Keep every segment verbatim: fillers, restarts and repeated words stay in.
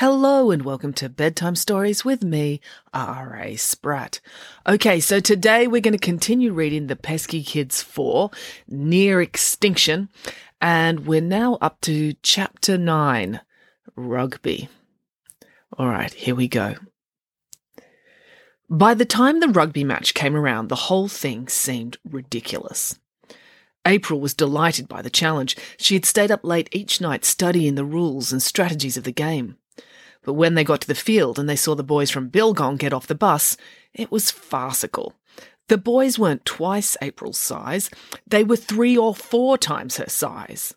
Hello and welcome to Bedtime Stories with me, R A. Spratt. Okay, so today we're going to continue reading The Pesky Kids four, Near Extinction, and we're now up to Chapter nine, Rugby. All right, here we go. By the time the rugby match came around, the whole thing seemed ridiculous. April was delighted by the challenge. She had stayed up late each night studying the rules and strategies of the game. But when they got to the field and they saw the boys from Bilgon get off the bus, it was farcical. The boys weren't twice April's size. They were three or four times her size.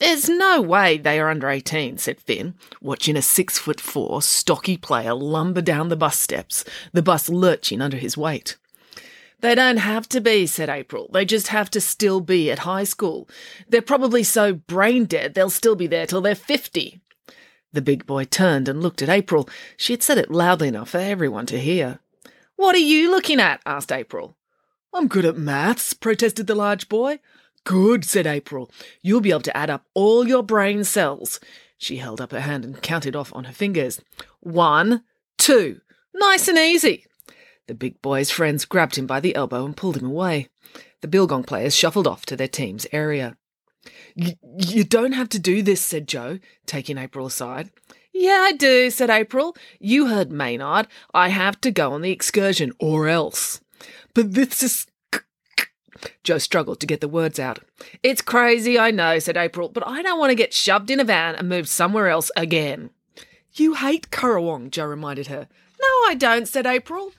There's no way they are under eighteen, said Finn, watching a six-foot-four, stocky player lumber down the bus steps, the bus lurching under his weight. They don't have to be, said April. They just have to still be at high school. They're probably so brain dead they'll still be there till they're fifty. The big boy turned and looked at April. She had said it loudly enough for everyone to hear. What are you looking at? Asked April. I'm good at maths, protested the large boy. Good, said April. You'll be able to add up all your brain cells. She held up her hand and counted off on her fingers. One, two. Nice and easy. The big boy's friends grabbed him by the elbow and pulled him away. The Bilgong players shuffled off to their team's area. You don't have to do this, said Joe, taking April aside. Yeah, I do, said April. You heard Maynard. I have to go on the excursion, or else. But this is... Joe struggled to get the words out. It's crazy, I know, said April, but I don't want to get shoved in a van and moved somewhere else again. You hate Currawong, Joe reminded her. No, I don't, said April.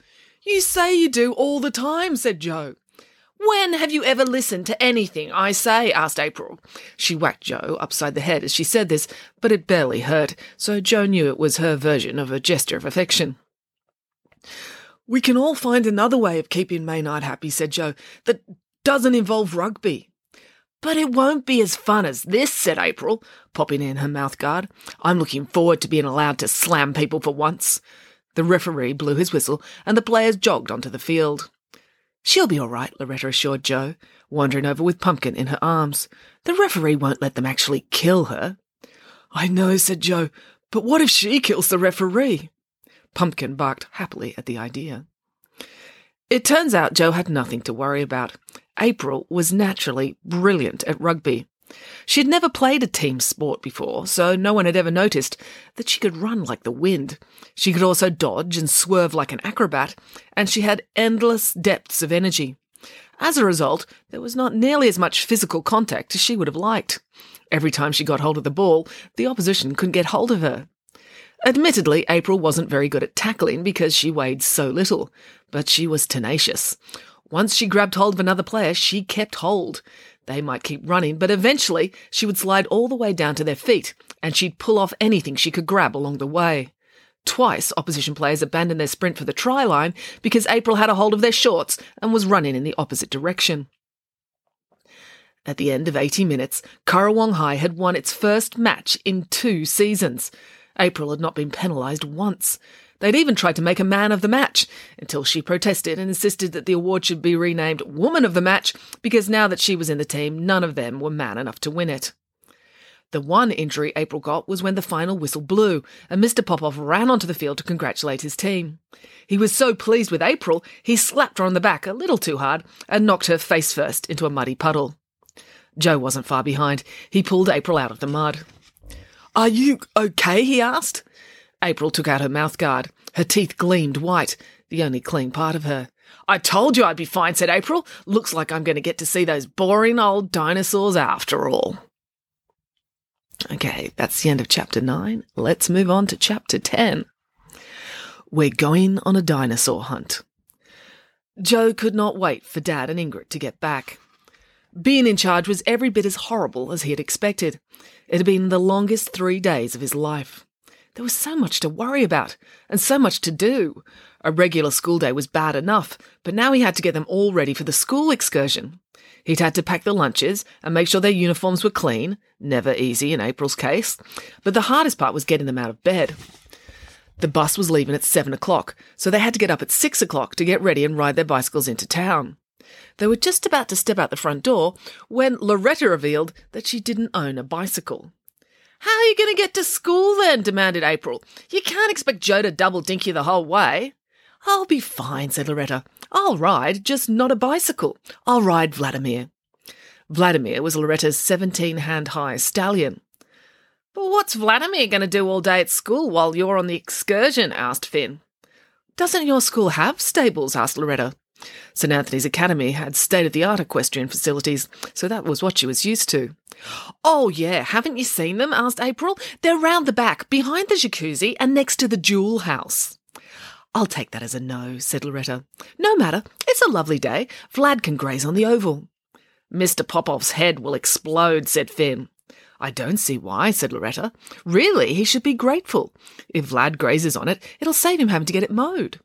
You say you do all the time, said Joe. When have you ever listened to anything I say? Asked April. She whacked Joe upside the head as she said this, but it barely hurt, so Joe knew it was her version of a gesture of affection. We can all find another way of keeping Maynard happy, said Joe, that doesn't involve rugby. But it won't be as fun as this, said April, popping in her mouthguard. I'm looking forward to being allowed to slam people for once. The referee blew his whistle and the players jogged onto the field. She'll be all right, Loretta assured Joe, wandering over with Pumpkin in her arms. The referee won't let them actually kill her. I know, said Joe, but what if she kills the referee? Pumpkin barked happily at the idea. It turns out Joe had nothing to worry about. April was naturally brilliant at rugby. She'd never played a team sport before, so no one had ever noticed that she could run like the wind. She could also dodge and swerve like an acrobat, and she had endless depths of energy. As a result, there was not nearly as much physical contact as she would have liked. Every time she got hold of the ball, the opposition couldn't get hold of her. Admittedly, April wasn't very good at tackling because she weighed so little, but she was tenacious. Once she grabbed hold of another player, she kept hold. They might keep running, but eventually she would slide all the way down to their feet and she'd pull off anything she could grab along the way. Twice, opposition players abandoned their sprint for the try line because April had a hold of their shorts and was running in the opposite direction. At the end of eighty minutes, Currawong High had won its first match in two seasons. April had not been penalised once. They'd even tried to make a man of the match until she protested and insisted that the award should be renamed Woman of the Match because now that she was in the team, none of them were man enough to win it. The one injury April got was when the final whistle blew and Mister Popov ran onto the field to congratulate his team. He was so pleased with April, he slapped her on the back a little too hard and knocked her face first into a muddy puddle. Joe wasn't far behind. He pulled April out of the mud. "Are you okay?" he asked. April took out her mouthguard. Her teeth gleamed white, the only clean part of her. I told you I'd be fine, said April. Looks like I'm going to get to see those boring old dinosaurs after all. Okay, that's the end of Chapter nine. Let's move on to Chapter ten. We're going on a dinosaur hunt. Joe could not wait for Dad and Ingrid to get back. Being in charge was every bit as horrible as he had expected. It had been the longest three days of his life. There was so much to worry about, and so much to do. A regular school day was bad enough, but now he had to get them all ready for the school excursion. He'd had to pack the lunches and make sure their uniforms were clean, never easy in April's case, but the hardest part was getting them out of bed. The bus was leaving at seven o'clock, so they had to get up at six o'clock to get ready and ride their bicycles into town. They were just about to step out the front door when Loretta revealed that she didn't own a bicycle. "How are you going to get to school then?" demanded April. "You can't expect Joe to double-dink you the whole way." "I'll be fine," said Loretta. "I'll ride, just not a bicycle. I'll ride Vladimir." Vladimir was Loretta's seventeen-hand-high stallion. "But what's Vladimir going to do all day at school while you're on the excursion?" asked Finn. "Doesn't your school have stables?" asked Loretta. St Anthony's Academy had state-of-the-art equestrian facilities, so that was what she was used to. "Oh, yeah, haven't you seen them?" asked April. "They're round the back, behind the jacuzzi and next to the jewel house." "I'll take that as a no," said Loretta. "No matter, it's a lovely day. Vlad can graze on the oval." "Mister Popov's head will explode," said Finn. "I don't see why," said Loretta. "Really, he should be grateful. If Vlad grazes on it, it'll save him having to get it mowed."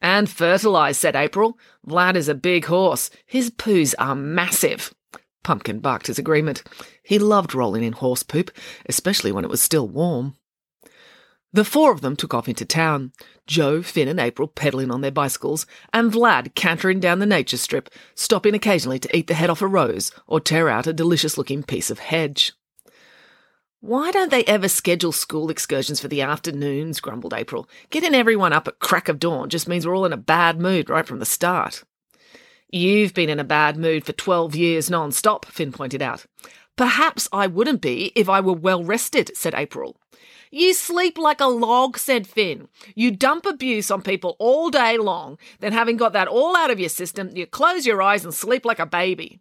"And fertilised," said April. "Vlad is a big horse. His poos are massive." Pumpkin barked his agreement. He loved rolling in horse poop, especially when it was still warm. The four of them took off into town, Joe, Finn and April pedalling on their bicycles, and Vlad cantering down the nature strip, stopping occasionally to eat the head off a rose or tear out a delicious-looking piece of hedge. "Why don't they ever schedule school excursions for the afternoons?" grumbled April. "Getting everyone up at crack of dawn just means we're all in a bad mood right from the start." "You've been in a bad mood for twelve years non-stop," Finn pointed out. "Perhaps I wouldn't be if I were well-rested," said April. "You sleep like a log," said Finn. "You dump abuse on people all day long, then having got that all out of your system, you close your eyes and sleep like a baby."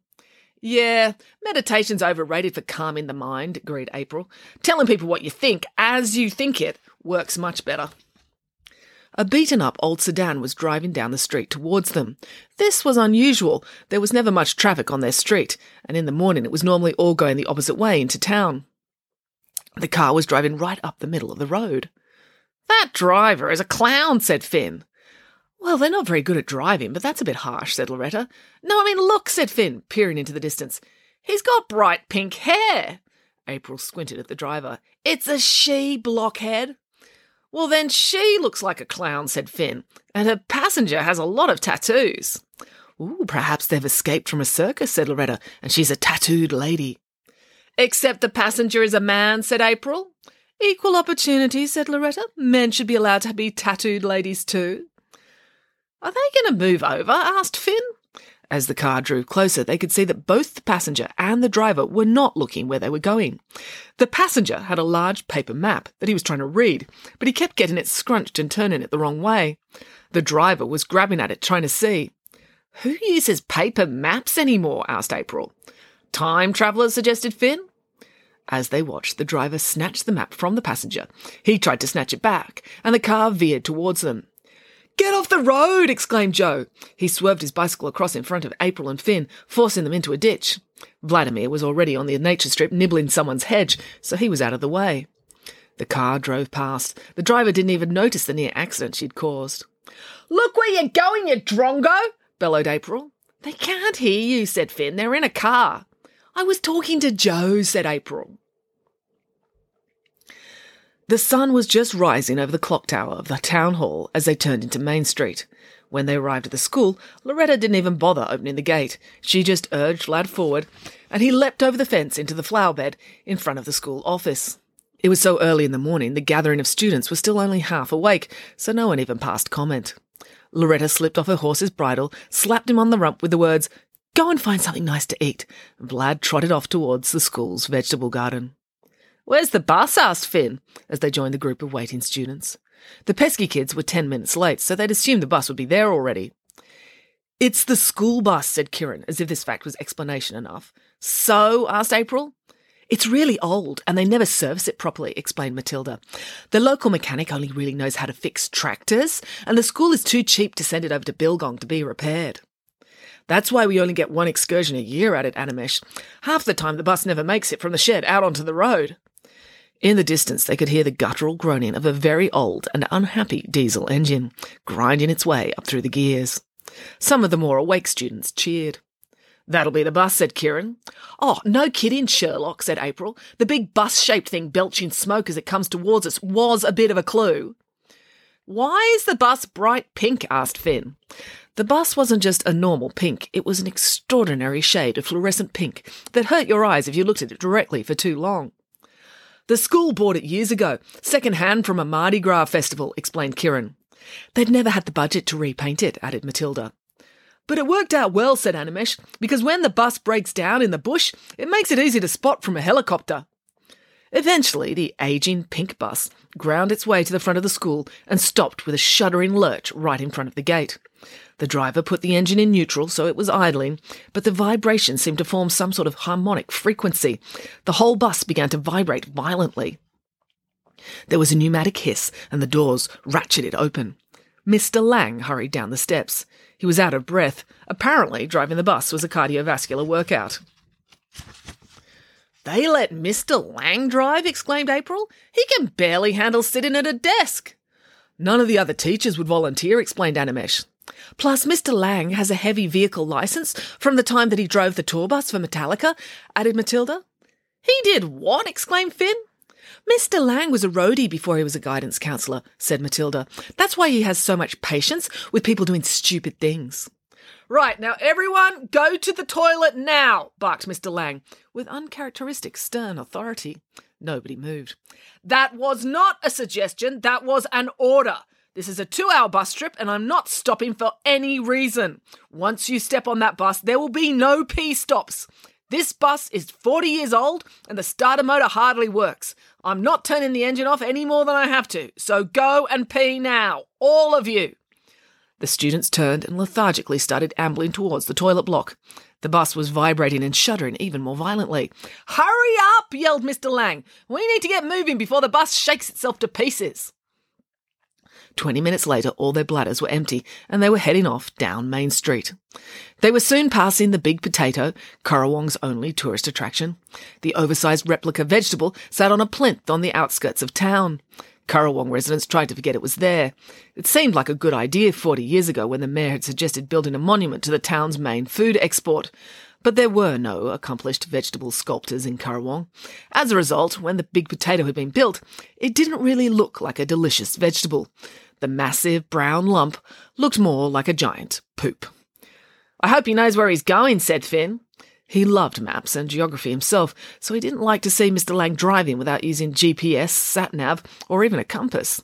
"Yeah, meditation's overrated for calming the mind," agreed April. "Telling people what you think as you think it works much better." A beaten-up old sedan was driving down the street towards them. This was unusual. There was never much traffic on their street, and in the morning it was normally all going the opposite way into town. The car was driving right up the middle of the road. "That driver is a clown," said Finn. "Well, they're not very good at driving, but that's a bit harsh," said Loretta. "No, I mean, look," said Finn, peering into the distance. "He's got bright pink hair." April squinted at the driver. "It's a she, blockhead." "Well, then she looks like a clown," said Finn, "and her passenger has a lot of tattoos." "Ooh, perhaps they've escaped from a circus," said Loretta, "and she's a tattooed lady." "Except the passenger is a man," said April. "Equal opportunity," said Loretta. "Men should be allowed to be tattooed ladies too." "Are they going to move over?" asked Finn. As the car drew closer, they could see that both the passenger and the driver were not looking where they were going. The passenger had a large paper map that he was trying to read, but he kept getting it scrunched and turning it the wrong way. The driver was grabbing at it, trying to see. "Who uses paper maps anymore?" asked April. "Time travellers," suggested Finn. As they watched, the driver snatched the map from the passenger. He tried to snatch it back, and the car veered towards them. "Get off the road!" exclaimed Joe. He swerved his bicycle across in front of April and Finn, forcing them into a ditch. Vladimir was already on the nature strip nibbling someone's hedge, so he was out of the way. The car drove past. The driver didn't even notice the near accident she'd caused. "Look where you're going, you drongo!" bellowed April. "They can't hear you," said Finn. "They're in a car." "I was talking to Joe," said April. The sun was just rising over the clock tower of the town hall as they turned into Main Street. When they arrived at the school, Loretta didn't even bother opening the gate. She just urged Vlad forward, and he leapt over the fence into the flower bed in front of the school office. It was so early in the morning, the gathering of students was still only half awake, so no one even passed comment. Loretta slipped off her horse's bridle, slapped him on the rump with the words, "Go and find something nice to eat." Vlad trotted off towards the school's vegetable garden. "Where's the bus?" asked Finn, as they joined the group of waiting students. The pesky kids were ten minutes late, so they'd assumed the bus would be there already. "It's the school bus," said Kieran, as if this fact was explanation enough. "So?" asked April. It's really old and they never service it properly, explained Matilda. The local mechanic only really knows how to fix tractors, and the school is too cheap to send it over to Bilgong to be repaired. That's why we only get one excursion a year, added Animesh. Half the time the bus never makes it from the shed out onto the road. In the distance they could hear the guttural groaning of a very old and unhappy diesel engine, grinding its way up through the gears. Some of the more awake students cheered. That'll be the bus, said Kieran. Oh, no kidding, Sherlock, said April. The big bus-shaped thing belching smoke as it comes towards us was a bit of a clue. Why is the bus bright pink? Asked Finn. The bus wasn't just a normal pink, it was an extraordinary shade of fluorescent pink that hurt your eyes if you looked at it directly for too long. The school bought it years ago, second-hand from a Mardi Gras festival, explained Kieran. They'd never had the budget to repaint it, added Matilda. But it worked out well, said Animesh, because when the bus breaks down in the bush, it makes it easy to spot from a helicopter. Eventually, the ageing pink bus ground its way to the front of the school and stopped with a shuddering lurch right in front of the gate. The driver put the engine in neutral so it was idling, but the vibration seemed to form some sort of harmonic frequency. The whole bus began to vibrate violently. There was a pneumatic hiss and the doors ratcheted open. Mister Lang hurried down the steps. He was out of breath. Apparently, driving the bus was a cardiovascular workout. They let Mister Lang drive, exclaimed April. He can barely handle sitting at a desk. None of the other teachers would volunteer, explained Animesh. Plus, Mister Lang has a heavy vehicle licence from the time that he drove the tour bus for Metallica, added Matilda. He did what? Exclaimed Finn. Mister Lang was a roadie before he was a guidance counsellor, said Matilda. That's why he has so much patience with people doing stupid things. Right, now everyone go to the toilet now, barked Mister Lang, with uncharacteristic stern authority. Nobody moved. That was not a suggestion, that was an order. This is a two-hour bus trip and I'm not stopping for any reason. Once you step on that bus, there will be no pee stops. This bus is forty years old and the starter motor hardly works. I'm not turning the engine off any more than I have to, so go and pee now, all of you. The students turned and lethargically started ambling towards the toilet block. The bus was vibrating and shuddering even more violently. Hurry up, yelled Mister Lang. We need to get moving before the bus shakes itself to pieces. Twenty minutes later, all their bladders were empty and they were heading off down Main Street. They were soon passing the Big Potato, Currawong's only tourist attraction. The oversized replica vegetable sat on a plinth on the outskirts of town. Currawong residents tried to forget it was there. It seemed like a good idea forty years ago when the mayor had suggested building a monument to the town's main food export. But there were no accomplished vegetable sculptors in Currawong. As a result, when the Big Potato had been built, it didn't really look like a delicious vegetable. The massive brown lump looked more like a giant poop. I hope he knows where he's going, said Finn. He loved maps and geography himself, so he didn't like to see Mister Lang driving without using G P S, sat-nav, or even a compass.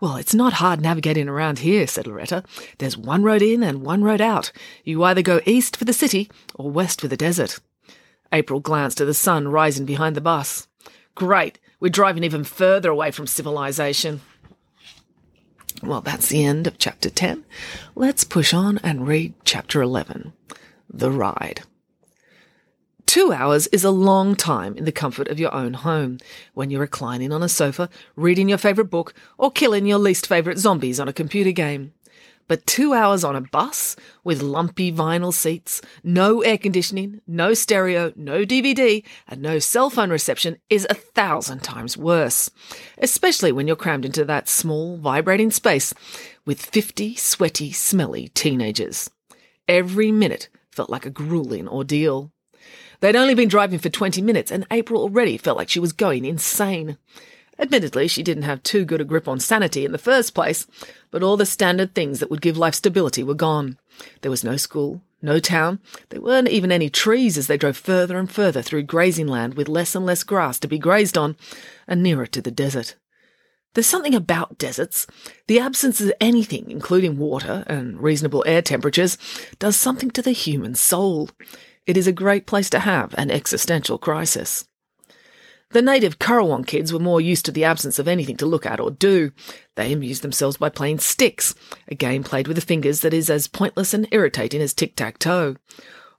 Well, it's not hard navigating around here, said Loretta. There's one road in and one road out. You either go east for the city or west for the desert. April glanced at the sun rising behind the bus. Great, we're driving even further away from civilization. Well, that's the end of chapter ten. Let's push on and read chapter eleven, The Ride. Two hours is a long time in the comfort of your own home, when you're reclining on a sofa, reading your favourite book, or killing your least favourite zombies on a computer game. But two hours on a bus, with lumpy vinyl seats, no air conditioning, no stereo, no D V D, and no cell phone reception is a thousand times worse, especially when you're crammed into that small, vibrating space with fifty sweaty, smelly teenagers. Every minute felt like a gruelling ordeal. They'd only been driving for twenty minutes and April already felt like she was going insane. Admittedly, she didn't have too good a grip on sanity in the first place, but all the standard things that would give life stability were gone. There was no school, no town, there weren't even any trees as they drove further and further through grazing land with less and less grass to be grazed on and nearer to the desert. There's something about deserts. The absence of anything, including water and reasonable air temperatures, does something to the human soul. It is a great place to have an existential crisis. The native Currawong kids were more used to the absence of anything to look at or do. They amused themselves by playing sticks, a game played with the fingers that is as pointless and irritating as tic-tac-toe,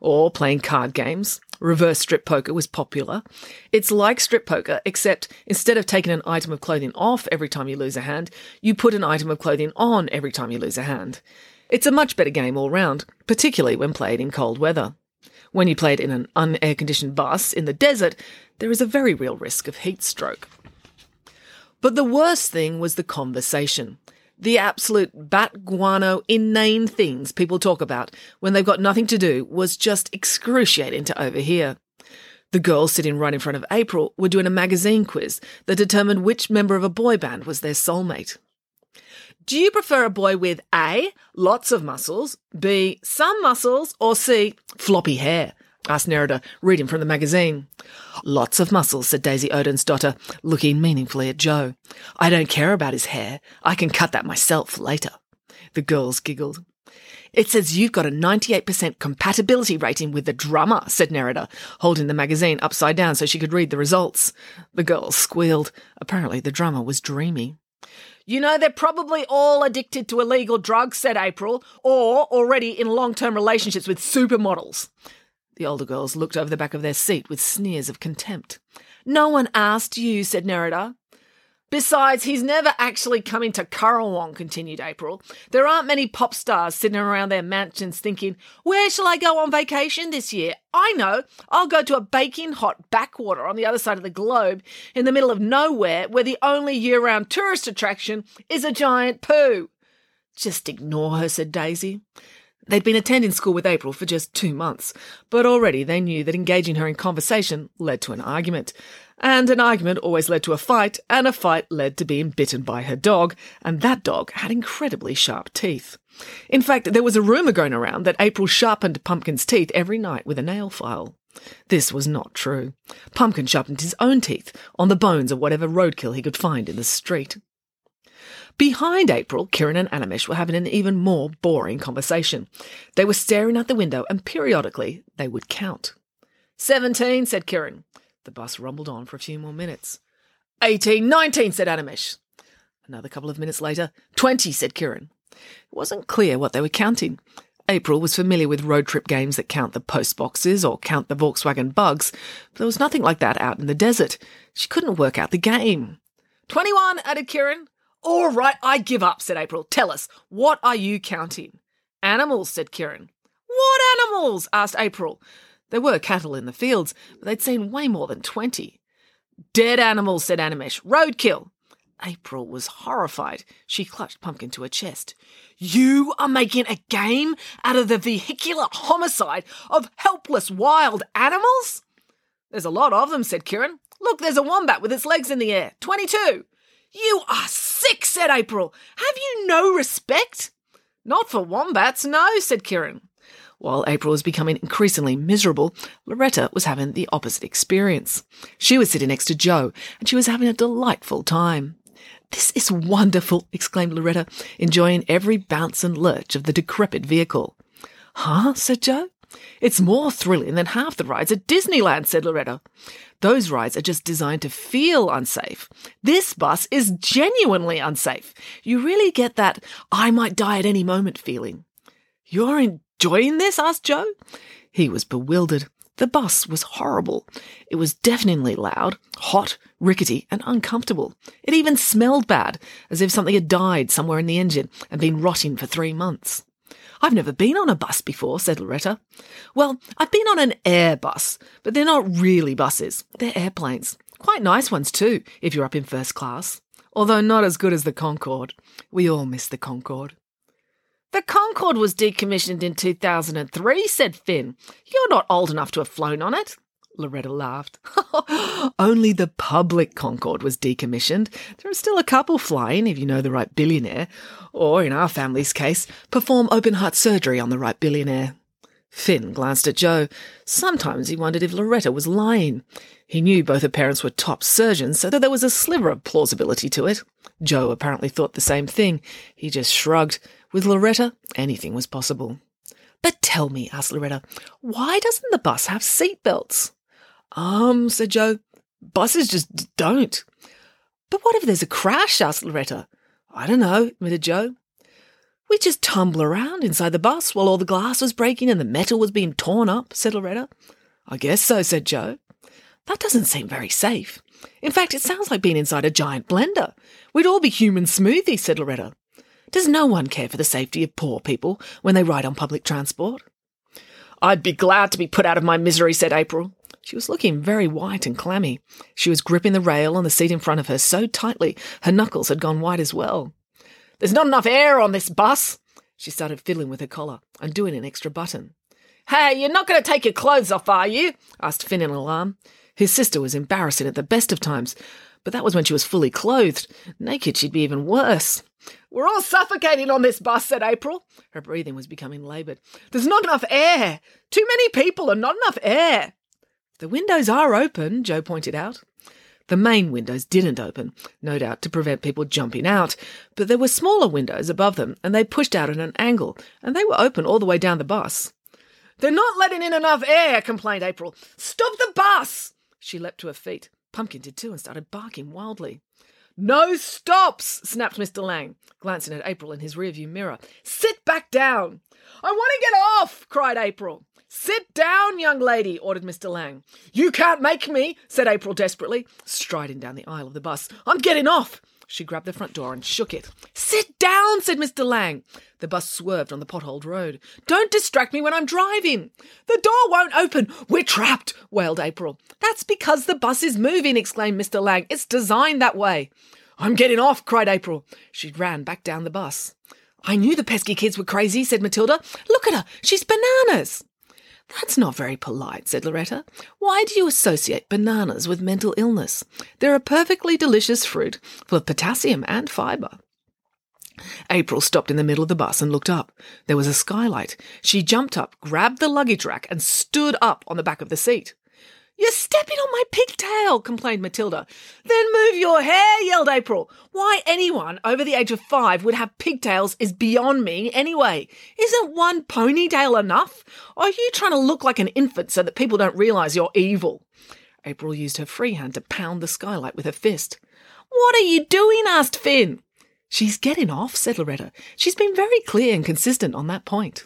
or playing card games, reverse strip poker was popular. It's like strip poker, except instead of taking an item of clothing off every time you lose a hand, you put an item of clothing on every time you lose a hand. It's a much better game all round, particularly when played in cold weather. When you play it in an unair-conditioned bus in the desert, there is a very real risk of heat stroke. But the worst thing was the conversation. The absolute bat guano inane things people talk about when they've got nothing to do was just excruciating to overhear. The girls sitting right in front of April were doing a magazine quiz that determined which member of a boy band was their soulmate. Do you prefer a boy with A, lots of muscles, B, some muscles, or C, floppy hair? Asked Nerida, reading from the magazine. Lots of muscles, said Daisy Odin's daughter, looking meaningfully at Joe. I don't care about his hair. I can cut that myself later. The girls giggled. It says you've got a ninety-eight percent compatibility rating with the drummer, said Nerida, holding the magazine upside down so she could read the results. The girls squealed. Apparently the drummer was dreamy. You know, they're probably all addicted to illegal drugs, said April, or already in long-term relationships with supermodels. The older girls looked over the back of their seat with sneers of contempt. No one asked you, said Nerida. Besides, he's never actually come into Currawong, continued April. There aren't many pop stars sitting around their mansions thinking, where shall I go on vacation this year? I know, I'll go to a baking hot backwater on the other side of the globe in the middle of nowhere where the only year-round tourist attraction is a giant poo. Just ignore her, said Daisy. They'd been attending school with April for just two months, but already they knew that engaging her in conversation led to an argument. And an argument always led to a fight, and a fight led to being bitten by her dog, and that dog had incredibly sharp teeth. In fact, there was a rumour going around that April sharpened Pumpkin's teeth every night with a nail file. This was not true. Pumpkin sharpened his own teeth on the bones of whatever roadkill he could find in the street. Behind April, Kiran and Animesh were having an even more boring conversation. They were staring out the window and periodically they would count. Seventeen, said Kiran. The bus rumbled on for a few more minutes. Eighteen, nineteen, said Animesh. Another couple of minutes later, twenty, said Kiran. It wasn't clear what they were counting. April was familiar with road trip games that count the post boxes or count the Volkswagen bugs, but there was nothing like that out in the desert. She couldn't work out the game. Twenty-one, added Kiran. All right, I give up, said April. Tell us, what are you counting? Animals, said Kiran. What animals? Asked April. There were cattle in the fields, but they'd seen way more than twenty. Dead animals, said Animesh. Roadkill. April was horrified. She clutched Pumpkin to her chest. You are making a game out of the vehicular homicide of helpless wild animals? There's a lot of them, said Kiran. Look, there's a wombat with its legs in the air. Twenty-two. You are sick, said April. Have you no respect? Not for wombats, no, said Kiran. While April was becoming increasingly miserable, Loretta was having the opposite experience. She was sitting next to Joe, and she was having a delightful time. This is wonderful, exclaimed Loretta, enjoying every bounce and lurch of the decrepit vehicle. Huh, said Joe. It's more thrilling than half the rides at Disneyland, said Loretta. Those rides are just designed to feel unsafe. This bus is genuinely unsafe. You really get that I might die at any moment feeling. You're enjoying this? Asked Joe. He was bewildered. The bus was horrible. It was deafeningly loud, hot, rickety, and uncomfortable. It even smelled bad, as if something had died somewhere in the engine and been rotting for three months. I've never been on a bus before, said Loretta. Well, I've been on an air bus, but they're not really buses. They're airplanes. Quite nice ones too, if you're up in first class. Although not as good as the Concorde. We all miss the Concorde. The Concorde was decommissioned in two thousand three, said Finn. You're not old enough to have flown on it. Loretta laughed. Only the public Concorde was decommissioned. There are still a couple flying, if you know the right billionaire, or, in our family's case, perform open-heart surgery on the right billionaire. Finn glanced at Joe. Sometimes he wondered if Loretta was lying. He knew both her parents were top surgeons, so that there was a sliver of plausibility to it. Joe apparently thought the same thing. He just shrugged. With Loretta, anything was possible. But tell me, asked Loretta, why doesn't the bus have seatbelts? Um, said Joe, buses just don't. But what if there's a crash, asked Loretta. I don't know, admitted Joe. We just tumble around inside the bus while all the glass was breaking and the metal was being torn up, said Loretta. "I guess so," said Joe. "That doesn't seem very safe. In fact, it sounds like being inside a giant blender. We'd all be human smoothies," said Loretta. "Does no one care for the safety of poor people when they ride on public transport?" "I'd be glad to be put out of my misery," said April. She was looking very white and clammy. She was gripping the rail on the seat in front of her so tightly her knuckles had gone white as well. "There's not enough air on this bus." She started fiddling with her collar, undoing an extra button. "Hey, you're not going to take your clothes off, are you?" asked Finn in alarm. His sister was embarrassing at the best of times, but that was when she was fully clothed. Naked, she'd be even worse. "We're all suffocating on this bus," said April. Her breathing was becoming laboured. "There's not enough air. Too many people and not enough air." "The windows are open," Joe pointed out. The main windows didn't open, no doubt to prevent people jumping out, but there were smaller windows above them, and they pushed out at an angle, and they were open all the way down the bus. "They're not letting in enough air," complained April. "Stop the bus!" She leapt to her feet. Pumpkin did too and started barking wildly. "No stops!" snapped Mister Lang, glancing at April in his rearview mirror. "Sit back down!" "I want to get off!" cried April. "Sit down, young lady," ordered Mister Lang. "You can't make me," said April desperately, striding down the aisle of the bus. "I'm getting off." She grabbed the front door and shook it. "Sit down," said Mister Lang. The bus swerved on the potholed road. "Don't distract me when I'm driving." "The door won't open. We're trapped," wailed April. "That's because the bus is moving," exclaimed Mister Lang. "It's designed that way." "I'm getting off," cried April. She ran back down the bus. "I knew the pesky kids were crazy," said Matilda. "Look at her. She's bananas." "That's not very polite," said Loretta. "Why do you associate bananas with mental illness? They're a perfectly delicious fruit full of potassium and fibre." April stopped in the middle of the bus and looked up. There was a skylight. She jumped up, grabbed the luggage rack and stood up on the back of the seat. "You're stepping on my pigtail," complained Matilda. "Then move your hair," yelled April. "Why anyone over the age of five would have pigtails is beyond me anyway. Isn't one ponytail enough? Are you trying to look like an infant so that people don't realise you're evil?" April used her free hand to pound the skylight with her fist. "What are you doing?" asked Finn. "She's getting off," said Loretta. "She's been very clear and consistent on that point."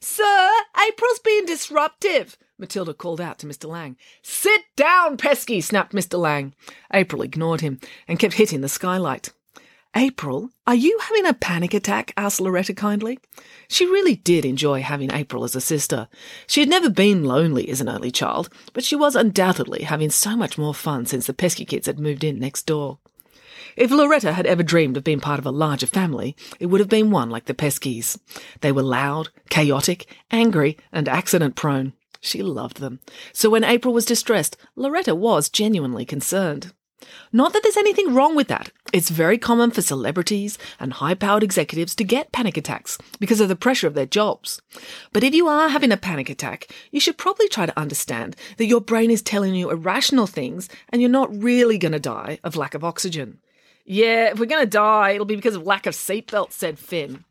"Sir, April's being disruptive," Matilda called out to Mister Lang. "Sit down, pesky!" snapped Mister Lang. April ignored him and kept hitting the skylight. "April, are you having a panic attack?" asked Loretta kindly. She really did enjoy having April as a sister. She had never been lonely as an early child, but she was undoubtedly having so much more fun since the pesky kids had moved in next door. If Loretta had ever dreamed of being part of a larger family, it would have been one like the Peskies. They were loud, chaotic, angry, and accident-prone. She loved them. So when April was distressed, Loretta was genuinely concerned. Not that there's anything wrong with that. It's very common for celebrities and high-powered executives to get panic attacks because of the pressure of their jobs. But if you are having a panic attack, you should probably try to understand that your brain is telling you irrational things and you're not really going to die of lack of oxygen. "Yeah, if we're going to die, it'll be because of lack of seatbelts," said Finn.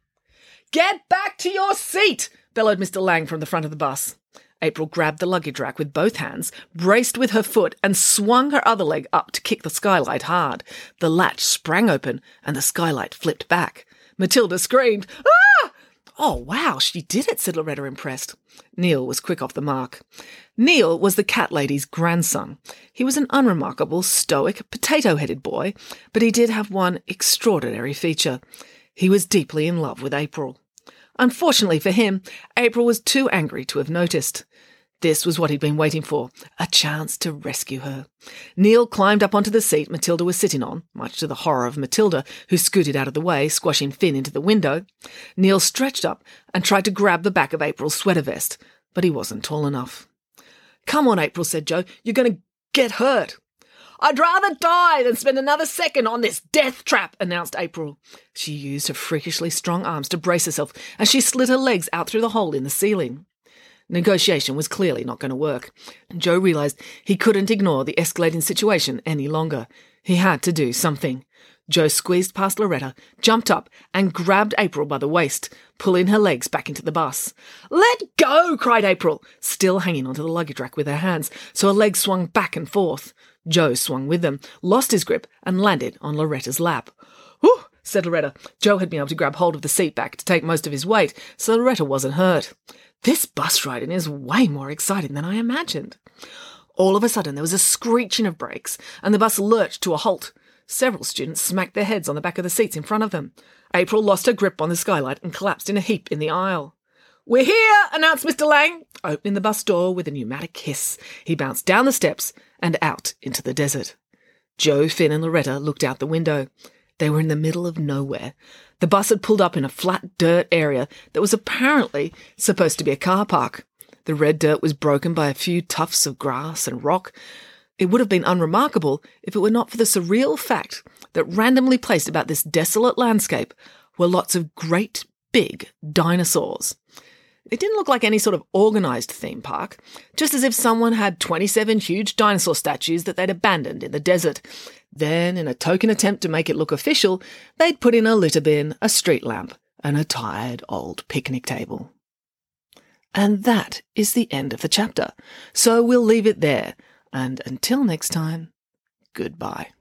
"Get back to your seat," bellowed Mister Lang from the front of the bus. April grabbed the luggage rack with both hands, braced with her foot, and swung her other leg up to kick the skylight hard. The latch sprang open, and the skylight flipped back. Matilda screamed, "Ah!" "Oh, wow, she did it," said Loretta, impressed. Neil was quick off the mark. Neil was the cat lady's grandson. He was an unremarkable, stoic, potato-headed boy, but he did have one extraordinary feature. He was deeply in love with April. Unfortunately for him, April was too angry to have noticed. This was what he'd been waiting for, a chance to rescue her. Neil climbed up onto the seat Matilda was sitting on, much to the horror of Matilda, who scooted out of the way, squashing Finn into the window. Neil stretched up and tried to grab the back of April's sweater vest, but he wasn't tall enough. "Come on, April," said Joe. "You're going to get hurt." "I'd rather die than spend another second on this death trap," announced April. She used her freakishly strong arms to brace herself, and she slid her legs out through the hole in the ceiling. Negotiation was clearly not going to work. Joe realised he couldn't ignore the escalating situation any longer. He had to do something. Joe squeezed past Loretta, jumped up and grabbed April by the waist, pulling her legs back into the bus. "Let go!" cried April, still hanging onto the luggage rack with her hands, so her legs swung back and forth. Joe swung with them, lost his grip and landed on Loretta's lap. "Whew!" said Loretta. Joe had been able to grab hold of the seat back to take most of his weight, so Loretta wasn't hurt. This bus riding is way more exciting than I imagined. All of a sudden there was a screeching of brakes, and the bus lurched to a halt. Several students smacked their heads on the back of the seats in front of them. April lost her grip on the skylight and collapsed in a heap in the aisle. "We're here," announced Mister Lang, opening the bus door with a pneumatic hiss. He bounced down the steps and out into the desert. Joe, Finn and Loretta looked out the window. They were in the middle of nowhere. The bus had pulled up in a flat dirt area that was apparently supposed to be a car park. The red dirt was broken by a few tufts of grass and rock. It would have been unremarkable if it were not for the surreal fact that randomly placed about this desolate landscape were lots of great big dinosaurs. It didn't look like any sort of organised theme park, just as if someone had twenty-seven huge dinosaur statues that they'd abandoned in the desert. Then, in a token attempt to make it look official, they'd put in a litter bin, a street lamp, and a tired old picnic table. And that is the end of the chapter. So we'll leave it there. And until next time, goodbye.